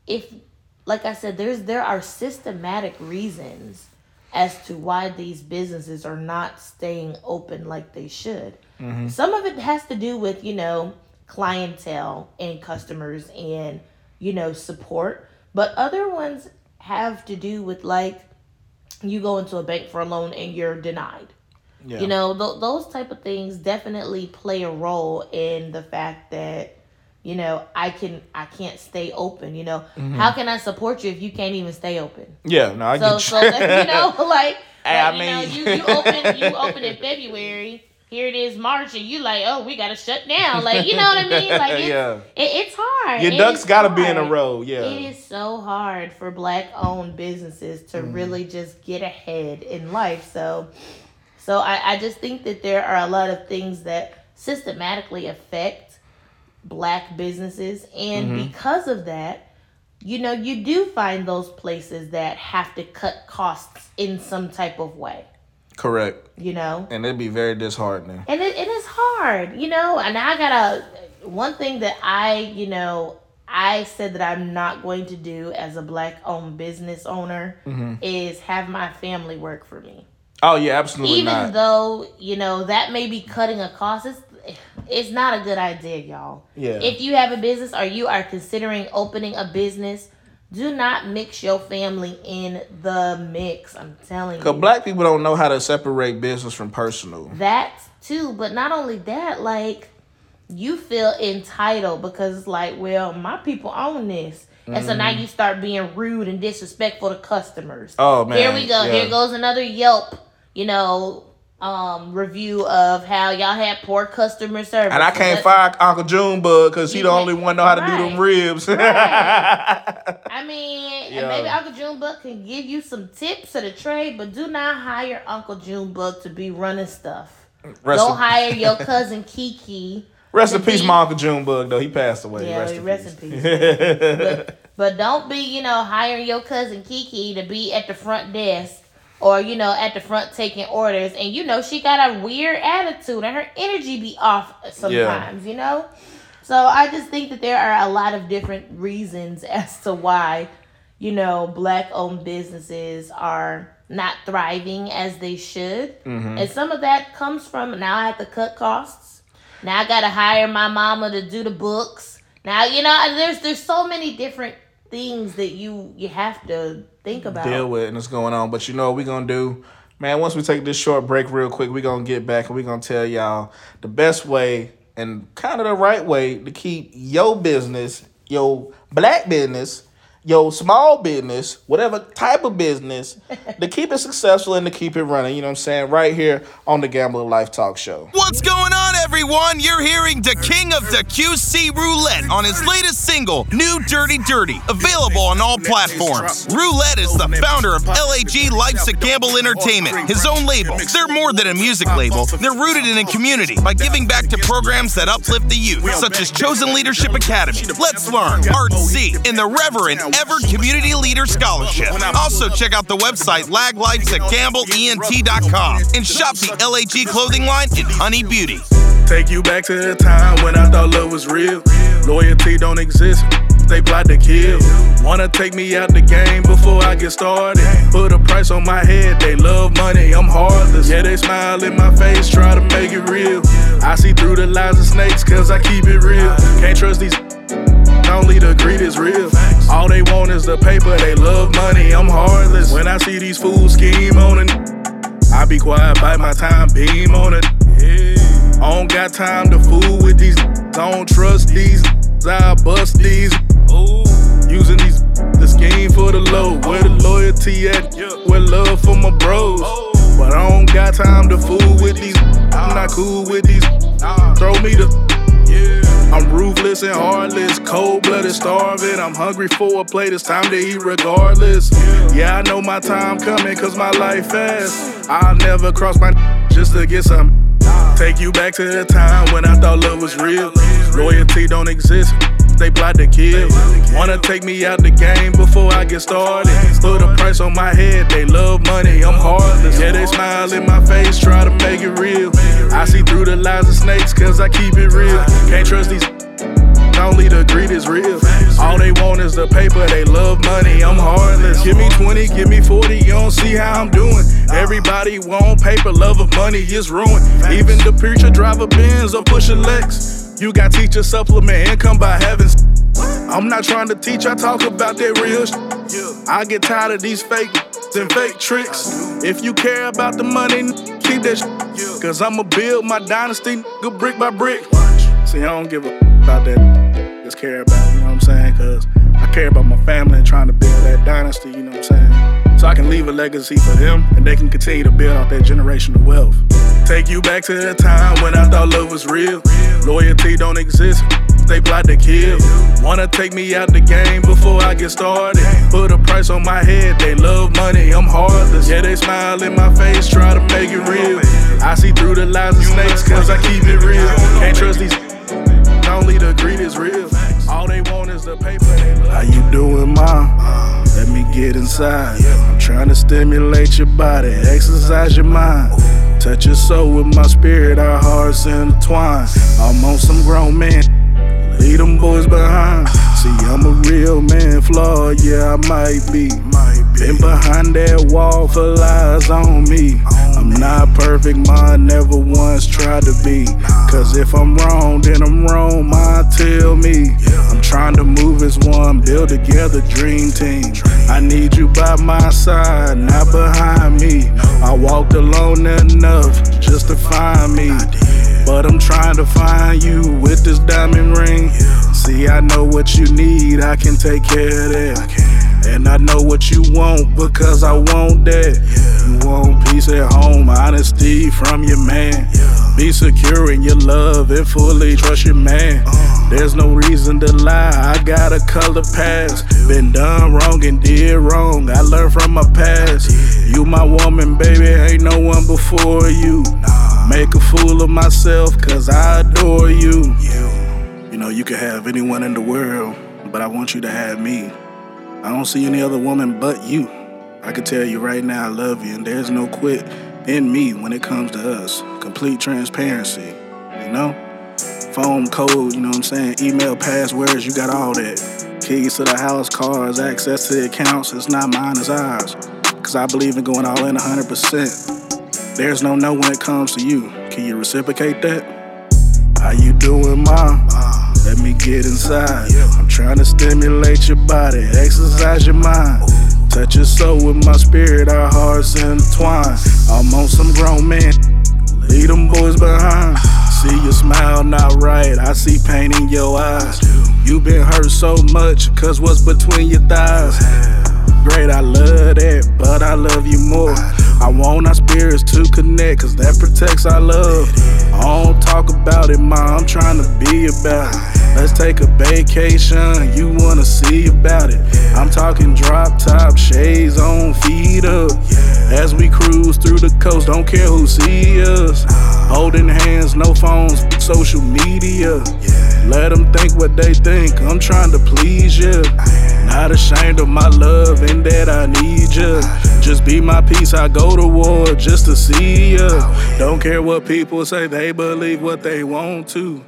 if, like I said, there are systematic reasons as to why these businesses are not staying open like they should. Mm-hmm. Some of it has to do with, you know, clientele and customers and, you know, support. But other ones have to do with, like, you go into a bank for a loan and you're denied. Yeah. You know, those type of things definitely play a role in the fact that, you know, I can't stay open, you know. Mm-hmm. How can I support you if you can't even stay open? Yeah, no, I get you. So that, you know, you open in February, here it is March, and you like, oh, we got to shut down. Like, you know what I mean? Like, it's hard. Your ducks got to be in a row, yeah. It is so hard for Black-owned businesses to really just get ahead in life, So I just think that there are a lot of things that systematically affect Black businesses. And because of that, you know, you do find those places that have to cut costs in some type of way. Correct. You know? And it'd be very disheartening. And it is hard, you know? And I one thing that I said that I'm not going to do as a Black-owned business owner is have my family work for me. Oh, yeah, absolutely not. Even though, you know, that may be cutting a cost, it's not a good idea, y'all. Yeah. If you have a business or you are considering opening a business, do not mix your family in the mix. I'm telling you. Because Black people don't know how to separate business from personal. That, too. But not only that, like, you feel entitled because it's like, well, my people own this. And so now you start being rude and disrespectful to customers. Oh, man. Here we go. Yeah. Here goes another Yelp, you know, review of how y'all had poor customer service. And I can't fire Uncle Junebug because he's the only one know how to do them ribs. Right. I mean, and maybe Uncle Junebug can give you some tips to the trade, but do not hire Uncle Junebug to be running stuff. Don't hire your cousin Kiki. Rest in peace, my Uncle Junebug, though. He passed away. Yeah, rest in peace. But don't be, you know, hiring your cousin Kiki to be at the front desk or, you know, at the front taking orders. And, you know, she got a weird attitude and her energy be off sometimes, you know? So I just think that there are a lot of different reasons as to why, you know, Black-owned businesses are not thriving as they should. Mm-hmm. And some of that comes from, now I have to cut costs. Now I gotta hire my mama to do the books. Now, you know, there's so many different things that you have to think about. Deal with and what's going on. But you know what we're gonna do? Man, once we take this short break real quick, we're gonna get back and we're gonna tell y'all the best way and kind of the right way to keep your business, your Black business, your small business, whatever type of business, to keep it successful and to keep it running. You know what I'm saying? Right here on the Gambler Life Talk Show. What's going on, everyone? You're hearing the king of the QC Roulette on his latest single, New Dirty Dirty, available on all platforms. Roulette is the founder of LAG Life's a Gamble Entertainment, his own label. They're more than a music label. They're rooted in a community by giving back to programs that uplift the youth, such as Chosen Leadership Academy, Let's Learn, Art C, and the Reverend ever Community Leader Scholarship. Also, check out the website LAGLife at GambleENT.com and shop the LAG clothing line in Honey Beauty. Take you back to the time when I thought love was real. Loyalty don't exist, they plot to kill. Wanna take me out the game before I get started. Put a price on my head, they love money, I'm heartless. Yeah, they smile in my face, try to make it real. I see through the lies of snakes, cause I keep it real. Can't trust these, only the greed is real. All they want is the paper, they love money, I'm heartless. When I see these fools scheme on it, I be quiet, bite my time, beam on it. I don't got time to fool with these. I don't trust these. I bust these. Ooh. Using these the scheme for the low. Where the loyalty at? Where love for my bros? But I don't got time to fool with these. I'm not cool with these. Throw me the. I'm ruthless and heartless, cold-blooded, starving. I'm hungry for a plate, it's time to eat regardless. Yeah, I know my time coming, cause my life fast. I'll never cross my just to get some. Take you back to the time when I thought love was real. Loyalty don't exist, they plot to kill. Wanna take me out the game before I get started. Put a price on my head, they love money, I'm heartless. Yeah, they smile in my face, try to make it real. I see through the lies of snakes, cause I keep it real. Can't trust these, only the greed is real. All they want is the paper, they love money, I'm heartless. Give me 20, give me 40, you don't see how I'm doing. Everybody want paper, love of money is ruined. Even the preacher drive a Benz or push a Lex. You got teacher supplement income by heavens. I'm not trying to teach, I talk about that real shit. I get tired of these fake and fake tricks. If you care about the money, keep that shit. Cause I'ma build my dynasty, brick by brick. See, I don't give a about that, just care about, you know what I'm saying? Cause I care about my family and trying to build that dynasty, you know what I'm saying? So I can leave a legacy for them and they can continue to build out that generational wealth. Take you back to the time when I thought love was real. Loyalty don't exist, they plot to kill. Wanna take me out the game before I get started. Put a price on my head, they love money, I'm heartless. Yeah, they smile in my face, try to make it real. I see through the lies of snakes, cause I keep it real. Can't trust these. Only the greed is real. All they want is the paper. How you doing, mom? Let me get inside. I'm trying to stimulate your body, exercise your mind. Touch your soul with my spirit, our hearts intertwine. I'm on some grown man, leave them boys behind. See, I'm a real man, flawed, yeah, I might be. Been behind that wall for lies on me. I'm not perfect, mine never once tried to be. Cause if I'm wrong, then I'm wrong, mine tell me. I'm trying to move as one, build together, dream team. I need you by my side, not behind me. I walked alone enough just to find me. But I'm trying to find you with this diamond ring. See, I know what you need, I can take care of that. And I know what you want because I want that. You want peace at home, honesty from your man. Be secure in your love and fully trust your man. There's no reason to lie, I got a color past. Been done wrong and did wrong, I learned from my past. You my woman, baby, ain't no one before you. Make a fool of myself cause I adore you. You know you can have anyone in the world, but I want you to have me. I don't see any other woman but you. I can tell you right now I love you, and there's no quit in me when it comes to us. Complete transparency, you know? Phone code, you know what I'm saying? Email, passwords, you got all that. Keys to the house, cars, access to the accounts. It's not mine, it's ours. Cause I believe in going all in 100%. There's no no when it comes to you. Can you reciprocate that? How you doing, mom? Let me get inside. I'm trying to stimulate your body, exercise your mind. Touch your soul with my spirit, our hearts intertwine. I'm on some grown men, leave them boys behind. See your smile, not right, I see pain in your eyes. You been hurt so much, cause what's between your thighs. Great, I love that, but I love you more. I want our spirits to connect, cause that protects our love. I don't talk about it, ma, I'm trying to be about it. Let's take a vacation, you wanna see about it. I'm talking drop top, shades on, feet up. As we cruise through the coast, don't care who see us. Holding hands, no phones, social media. Let them think what they think, I'm trying to please you. Not ashamed of my love and that I need you. Just be my peace, I go to war just to see you. Don't care what people say, they believe what they want to.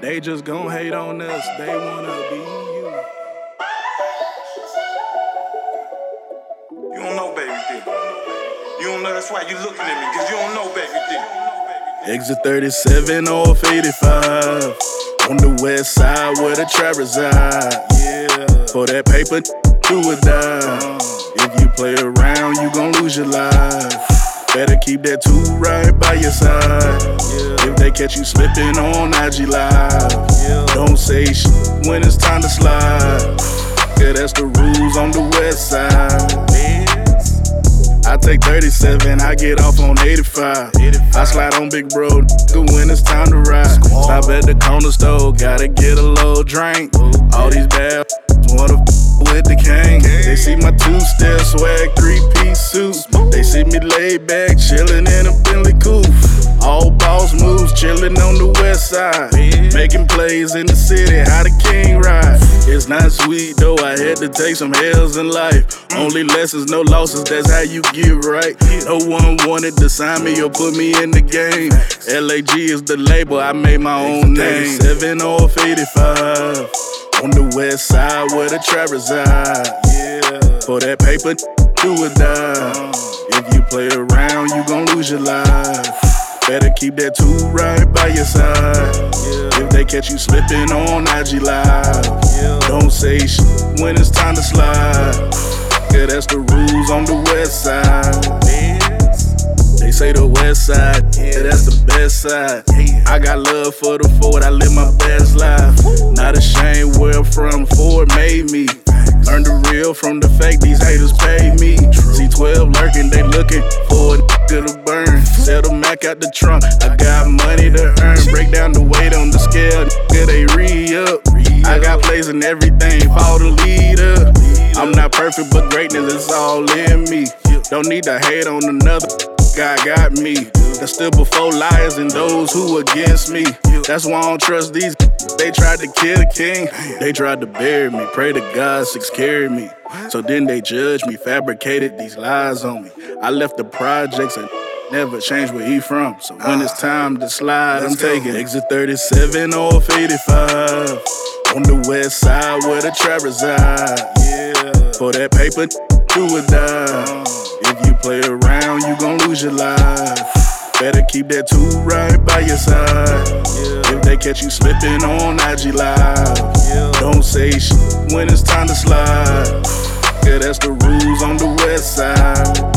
They just gon' hate on us, they wanna be you. You don't know, baby, dick. You don't know, that's why you looking at me, cause you don't know, baby, dick. Exit 37 off 85, on the west side where the trap reside. Yeah. For that paper, do or die. If you play around, you gon' lose your life. Better keep that two right by your side. Yeah. If they catch you slipping on IG Live, yeah. Don't say shit when it's time to slide. Yeah, that's the rules on the west side. I take 37, I get off on 85. I slide on big bro, when it's time to ride. Stop at the corner store, gotta get a little drink. All these bad wanna with the king. They see my two-step swag, three-piece suits. They see me laid back, chillin' in a Bentley coupe. All boss moves, chillin' on the west side. Making plays in the city, how the king ride. It's not sweet though, I had to take some L's in life. Only lessons, no losses, that's how you get right. No one wanted to sign me or put me in the game. LAG is the label, I made my own name. 37 off 85, on the west side where the trap reside. Yeah. For that paper, do or die. If you play around, you gon' lose your life. Better keep that two right by your side. Yeah. If they catch you slipping on IG Live, yeah. Don't say shit when it's time to slide. Yeah, that's the rules on the west side. They say the west side, yeah, that's the best side. I got love for the Ford, I live my best life. Not ashamed where I'm from, Ford made me. Learn the real from the fake, these haters pay me. C12 lurking, they looking for a nigga to burn. Sell the Mac out the trunk, I got money to earn. Break down the weight on the scale, nigga, they re-up. I got plays in everything, follow the leader. I'm not perfect, but greatness is all in me. Don't need to hate on another. God got me. That's still before liars and those who against me. That's why I don't trust these. They tried to kill the king. They tried to bury me. Pray to God, six carry me. So then they judged me, fabricated these lies on me. I left the projects and never changed where he from. So when it's time to slide, I'm taking exit 37 off 85. On the west side where the trap reside. Yeah. For that paper, do or die. If you play around, you gon' lose your life. Better keep that two right by your side. If they catch you slipping on IG Live, don't say shit when it's time to slide. Yeah, that's the rules on the west side.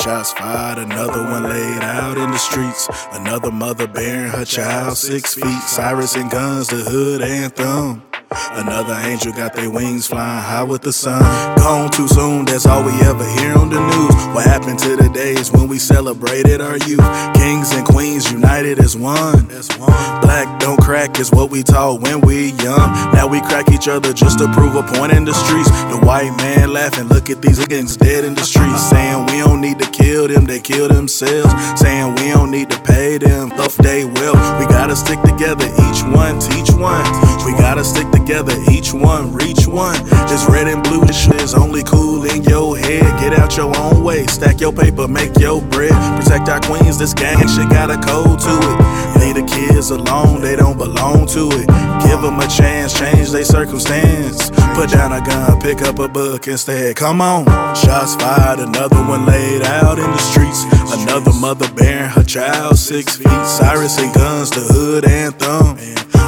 Shots fired, another one laid out in the streets. Another mother bearing her child 6 feet. Sirens and guns, the hood anthem. Another angel got their wings flying high with the sun. Gone too soon, that's all we ever hear on the news. What happened to the days when we celebrated our youth? Kings and queens united as one. Black don't crack is what we taught when we young. Now we crack each other just to prove a point in the streets. The white man laughing, look at these niggas dead in the streets. Saying we don't need to kill them, they kill themselves. Saying we don't need to pay them, stuff they will. We gotta stick together, each one teach one. We gotta stick together. Together, each one, reach one. Just red and blue, this shit is only cool in your head. Get out your own way, stack your paper, make your bread. Protect our queens, this gang shit got a code to it. Leave the kids alone, they don't belong to it. Give them a chance, change their circumstance. Put down a gun, pick up a book instead, come on. Shots fired, another one laid out in the streets. Another mother bearing her child 6 feet. Sirens and guns, the hood anthem.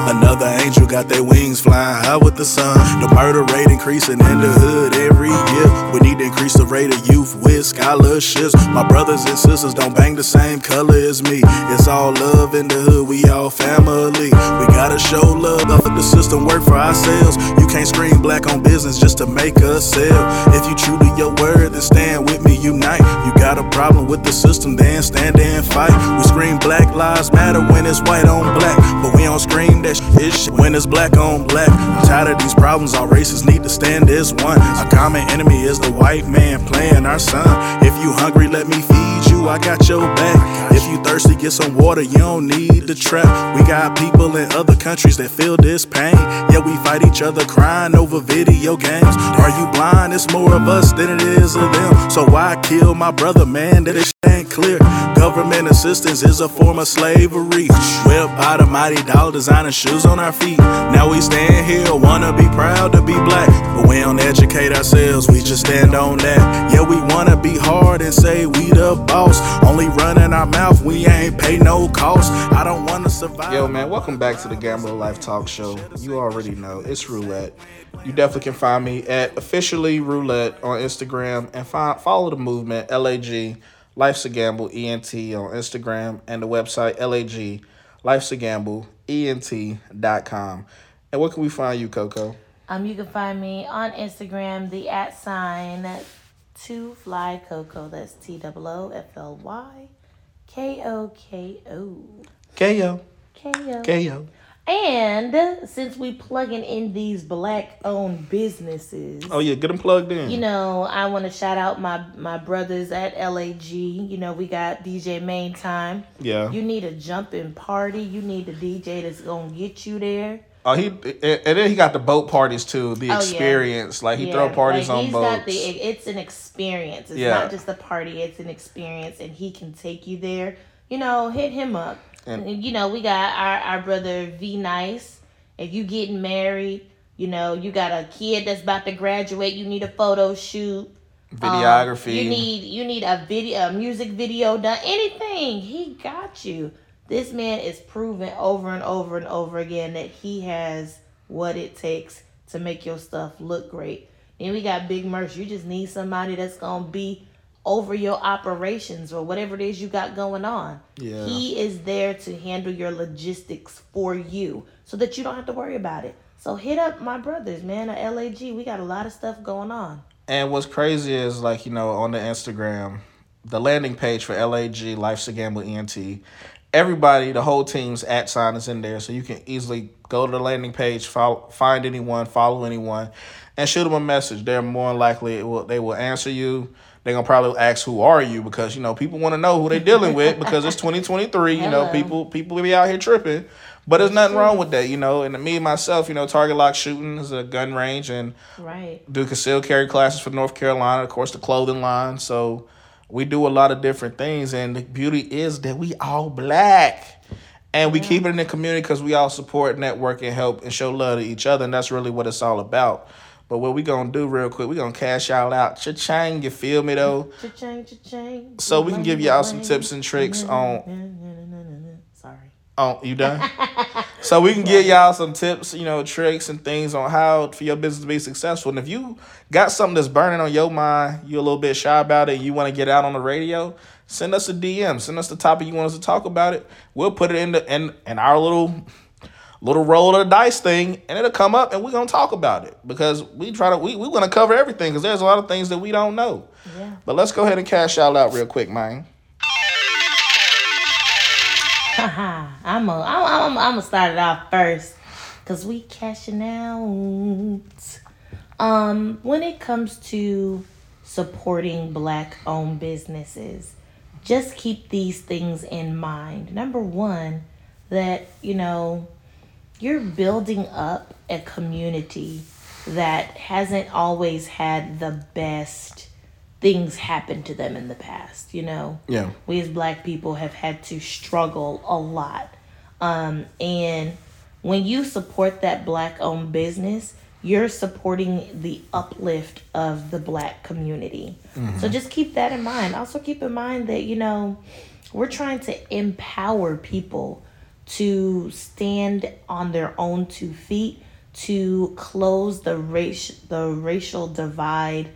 Another angel got their wings flying high with the sun. The murder rate increasing in the hood every year. We need to increase the rate of youth with scholarships. My brothers and sisters don't bang the same color as me. It's all love in the hood, we all family. We gotta show love, let the system work for ourselves. You can't scream black on business just to make us sell. If you true to your word, then stand with me, unite. You got a problem with the system, then stand and fight. We scream black lives matter when it's white on black, but we don't scream that that is shit when it's black on black. I'm tired of these problems, all races need to stand as one. Our common enemy is the white man playing our son. If you hungry, let me feed you, I got your back. If you thirsty, get some water, you don't need the trap. We got people in other countries that feel this pain. Yeah, we fight each other crying over video games. Are you blind? It's more of us than it is of them. So why kill my brother, man? That it ain't clear. Government assistance is a form of slavery. Whip out a mighty dollar, designing shoes on our feet. Now we stand here, wanna be proud to be black, but we don't educate ourselves, we just stand on that. Yeah, we wanna be hard and say we the boss, only running our mouth, we ain't pay no cost. I don't wanna survive. Yo man, welcome back to the Gambler Life Talk Show. You already know, it's Roulette. You definitely can find me at Officially Roulette on Instagram, and follow the movement, LAG, Life's a Gamble, ENT on Instagram, and the website, LAG, Life's a Gamble, ENT.com. And where can we find you, Coco? You can find me on Instagram, the @ TooFlyCoco. That's TOOFLYKOKO. K-O. And since we plugging in these black-owned businesses, oh yeah, get them plugged in. You know, I want to shout out my brothers at LAG. You know, we got DJ Main Time. Yeah. You need a jumping party. You need a DJ that's gonna get you there. Oh, and then he got the boat parties too. The experience, yeah. Like he throw parties like on boats. It's an experience. It's not just a party. It's an experience, and he can take you there. You know, hit him up. And, you know, we got our brother V Nice. If you getting married, you know, you got a kid that's about to graduate, you need a photo shoot, videography, you need a music video done, anything, he got you. This man is proven over and over and over again that he has what it takes to make your stuff look great. Then we got Big Merch. You just need somebody that's gonna be over your operations or whatever it is you got going on. Yeah. He is there to handle your logistics for you so that you don't have to worry about it. So hit up my brothers, man, at LAG. We got a lot of stuff going on. And what's crazy is, like, you know, on the Instagram, the landing page for LAG, Life's a Gamble, ENT, everybody, the whole team's @ is in there, so you can easily go to the landing page, find anyone, follow anyone, and shoot them a message. They're more likely they will answer you. They're going to probably ask, who are you? Because, you know, people want to know who they're dealing with because it's 2023. You know, people be out here tripping. But there's nothing wrong with that, you know. And me and myself, you know, Target Lock Shooting is a gun range. And do concealed carry classes for North Carolina. Of course, the clothing line. So we do a lot of different things. And the beauty is that we all black. And we keep it in the community because we all support, network, and help and show love to each other. And that's really what it's all about. But what we gonna do real quick, we gonna cash y'all out. Cha-ching, you feel me though? Cha-ching, cha-ching. So we can give y'all some tips and tricks on... Sorry. Oh, you done? So we can give y'all some tips, you know, tricks and things on how for your business to be successful. And if you got something that's burning on your mind, you're a little bit shy about it, and you want to get out on the radio, send us a DM. Send us the topic you want us to talk about it. We'll put it in our little roll of the dice thing, and it'll come up, and we're going to talk about it because we want to cover everything because there's a lot of things that we don't know. Yeah. But let's go ahead and cash y'all out real quick, man. I'm going to start it off first because we cashing out. When it comes to supporting black-owned businesses, just keep these things in mind. Number one, that, you know, you're building up a community that hasn't always had the best things happen to them in the past, you know? Yeah. We as black people have had to struggle a lot. And when you support that black-owned business, you're supporting the uplift of the black community. Mm-hmm. So just keep that in mind. Also keep in mind that, you know, we're trying to empower people to stand on their own 2 feet, to close the racial divide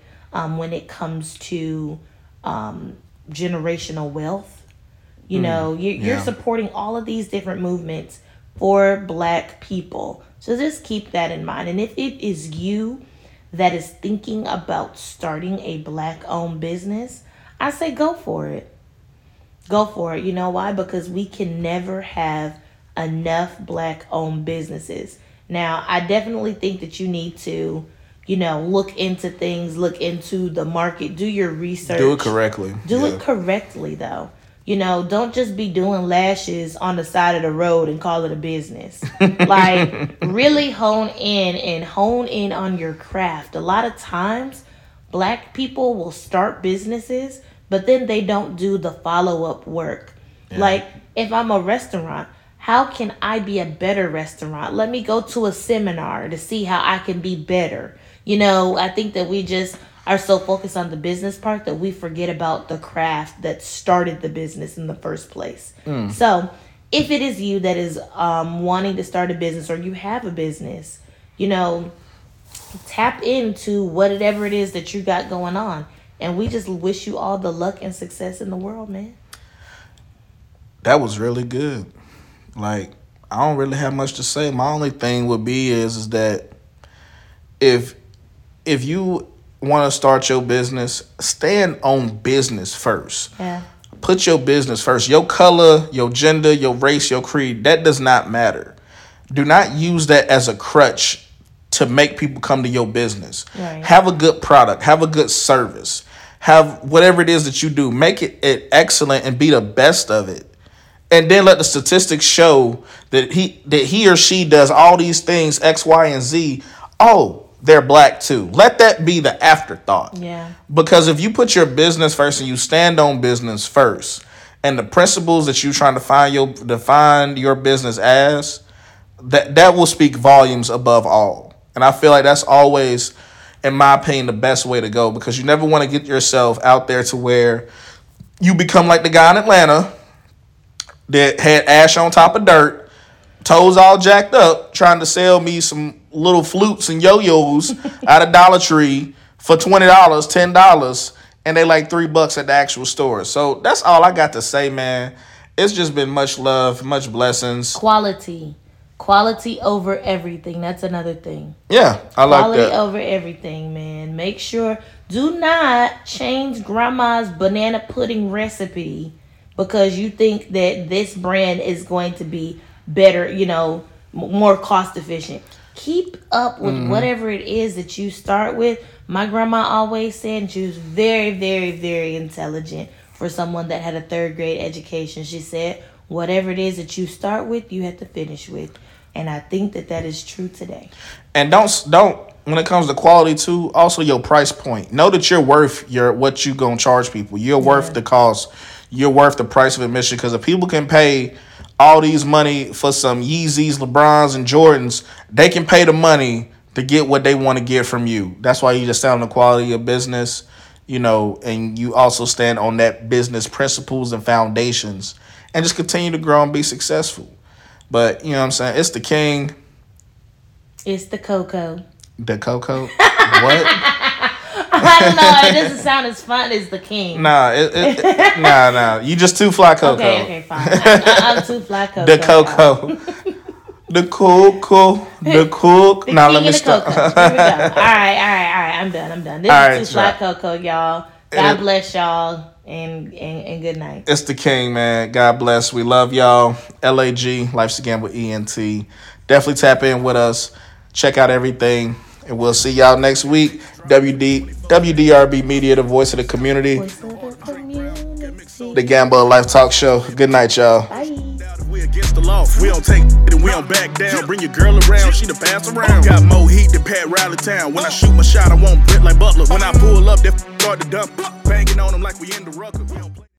when it comes to generational wealth. You know, you're supporting all of these different movements for black people. So just keep that in mind. And if it is you that is thinking about starting a black-owned business, I say go for it. You know why? Because we can never have enough Black-owned businesses. Now, I definitely think that you need to, you know, look into things, look into the market, do your research. Do it correctly. Do it correctly, though. You know, don't just be doing lashes on the side of the road and call it a business. Like, really hone in on your craft. A lot of times, Black people will start businesses, but then they don't do the follow-up work. Yeah. Like, if I'm a restaurant, how can I be a better restaurant? Let me go to a seminar to see how I can be better. You know, I think that we just are so focused on the business part that we forget about the craft that started the business in the first place. Mm. So if it is you that is wanting to start a business, or you have a business, you know, tap into whatever it is that you got going on. And we just wish you all the luck and success in the world, man. That was really good. Like, I don't really have much to say. My only thing would be is that if you want to start your business, stand on business first. Yeah. Put your business first. Your color, your gender, your race, your creed, that does not matter. Do not use that as a crutch to make people come to your business. Right. Have a good product. Have a good service. Have whatever it is that you do. Make it excellent and be the best of it. And then let the statistics show that he or she does all these things, X, Y, and Z. Oh, they're Black too. Let that be the afterthought. Yeah. Because if you put your business first and you stand on business first, and the principles that you're trying to define your business as, that will speak volumes above all. And I feel like that's always, in my opinion, the best way to go, because you never want to get yourself out there to where you become like the guy in Atlanta that had ash on top of dirt, toes all jacked up, trying to sell me some little flutes and yo-yos out of Dollar Tree for $20, $10, and they like $3 at the actual store. So that's all I got to say, man. It's just been much love, much blessings. Quality over everything. That's another thing. Yeah, I like that. Quality over everything, man. Make sure, do not change grandma's banana pudding recipe because you think that this brand is going to be better, you know, more cost efficient. Keep up with whatever it is that you start with. My grandma always said she was very, very, very intelligent for someone that had a 3rd grade education. She said, whatever it is that you start with, you have to finish with. And I think that is true today. And don't when it comes to quality too, also your price point. Know that you're worth what you going to charge people. You're worth the cost. You're worth the price of admission, because if people can pay all these money for some Yeezys, LeBrons, and Jordans, they can pay the money to get what they want to get from you. That's why you just stand on the quality of business, you know, and you also stand on that business principles and foundations and just continue to grow and be successful. But, you know what I'm saying? It's the king. It's the Coco. The Coco? What? I don't know. It doesn't sound as fun as the king. Nah. You just TooFlyCoco. Okay, fine. I'm TooFlyCoco. The Coco. The Coco. Nah, let me stop. Here we go. All right. I'm done. This is TooFlyCoco, y'all. God bless y'all, and good night. It's the king, man. God bless. We love y'all. LAG, Life's a Gamble, ENT. Definitely tap in with us. Check out everything. And we'll see y'all next week. WDRB Media, the voice of the community. The Gamble Life Talk Show. Good night, y'all. Bye. Against the law, we don't take it and we don't back down. Bring your girl around, she the pass around. Got more heat than Pat Riley Town. When I shoot my shot, I won't print like Butler. When I pull up, they start to dump. Banging on them like we in the rucker.